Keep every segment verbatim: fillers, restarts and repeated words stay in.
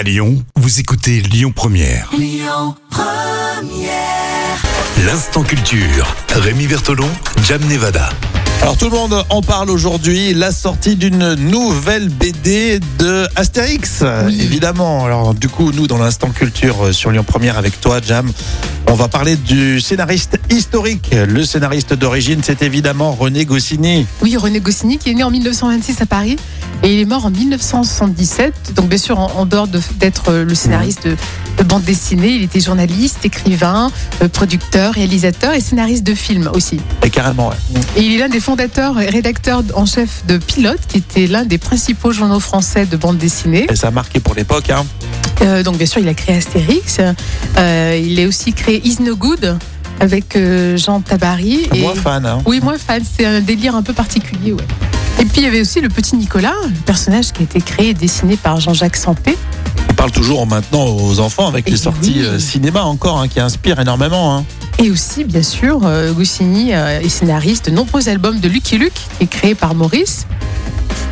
À Lyon, vous écoutez Lyon Première. Lyon Première. L'instant culture. Rémi Bertolon, Jam Nevada. Alors tout le monde en parle aujourd'hui, la sortie d'une nouvelle B D de Astérix, oui. Évidemment. Alors du coup, nous dans l'instant culture sur Lyon Première avec toi, Jam, on va parler du scénariste historique. Le scénariste d'origine, c'est évidemment René Goscinny. Oui, René Goscinny qui est né en mille neuf cent vingt-six à Paris et il est mort en mille neuf cent soixante-dix-sept. Donc bien sûr, en dehors de, d'être le scénariste de, de bande dessinée, il était journaliste, écrivain, producteur, réalisateur et scénariste de films aussi. Et carrément, ouais. Et il est l'un des fondateur et rédacteur en chef de Pilote, qui était l'un des principaux journaux français de bande dessinée. Et ça a marqué pour l'époque, hein. Euh, donc bien sûr, il a créé Astérix. Euh, il a aussi créé Is No Good avec euh, Jean Tabary. Et... Moins fan, hein. Oui, moins fan. C'est un délire un peu particulier, ouais. Et puis il y avait aussi le petit Nicolas, le personnage qui a été créé et dessiné par Jean-Jacques Sempé. On parle toujours maintenant aux enfants avec et les sorties oui. cinéma encore, hein, qui inspirent énormément, hein. Et aussi, bien sûr, Goscinny est scénariste de nombreux albums de Lucky Luke, qui est créé par Maurice.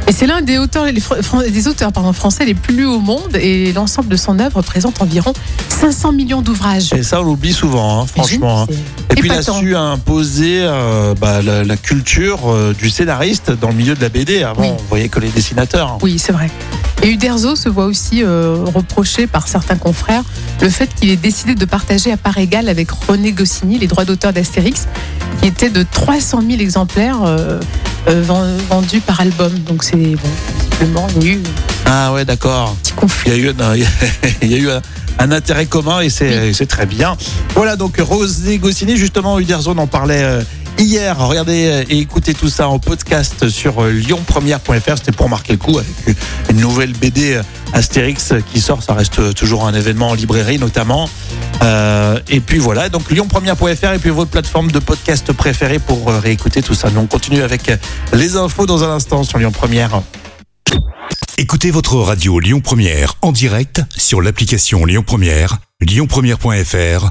Et c'est l'un des auteurs, des auteurs pardon, français les plus lus au monde. Et l'ensemble de son œuvre présente environ cinq cents millions d'ouvrages. Et ça, on l'oublie souvent, hein, franchement. Hein. Et puis, épatant. Il a su imposer euh, bah, la, la culture euh, du scénariste dans le milieu de la B D. Avant, oui. On voyait que les dessinateurs. Hein. Oui, c'est vrai. Et Uderzo se voit aussi euh, reproché par certains confrères le fait qu'il ait décidé de partager à part égale avec René Goscinny les droits d'auteur d'Astérix, qui étaient de trois cent mille exemplaires euh, euh, vendus par album. Donc c'est bon, visiblement il y a eu. Ah ouais, d'accord. Petit conflit. Il y a eu, non, il y a eu un, un intérêt commun et c'est, oui. et c'est très bien. Voilà, donc René Goscinny, justement, Uderzo en parlait. Euh, Hier, regardez et écoutez tout ça en podcast sur lyon première point f r. C'était pour marquer le coup avec une nouvelle B D Astérix qui sort. Ça reste toujours un événement en librairie notamment. Euh, et puis voilà, donc lyon première point f r et puis votre plateforme de podcast préférée pour réécouter tout ça. Nous on continue avec les infos dans un instant sur Lyon Première. Écoutez votre radio Lyon Première en direct sur l'application Lyon Première, lyon première point f r.